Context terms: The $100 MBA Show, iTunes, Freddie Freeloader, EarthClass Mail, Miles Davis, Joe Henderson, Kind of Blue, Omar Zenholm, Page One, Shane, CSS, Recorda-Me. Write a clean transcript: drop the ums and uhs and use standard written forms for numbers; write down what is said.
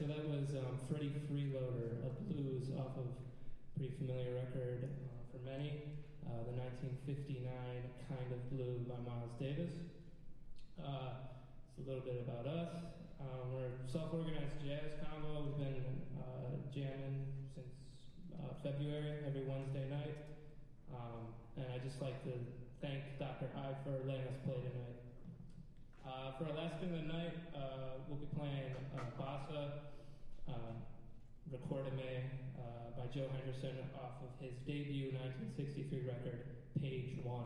So that was Freddie Freeloader, a blues off of a pretty familiar record for many, the 1959 Kind of Blue by Miles Davis. It's a little bit about us. We're a self-organized jazz combo. We've been jamming since February, every Wednesday night. And I'd just like to thank Dr. Hyde for letting us play tonight. For our last thing of the night, we'll be playing Bossa, Recorda-Me by Joe Henderson off of his debut 1963 record, Page One.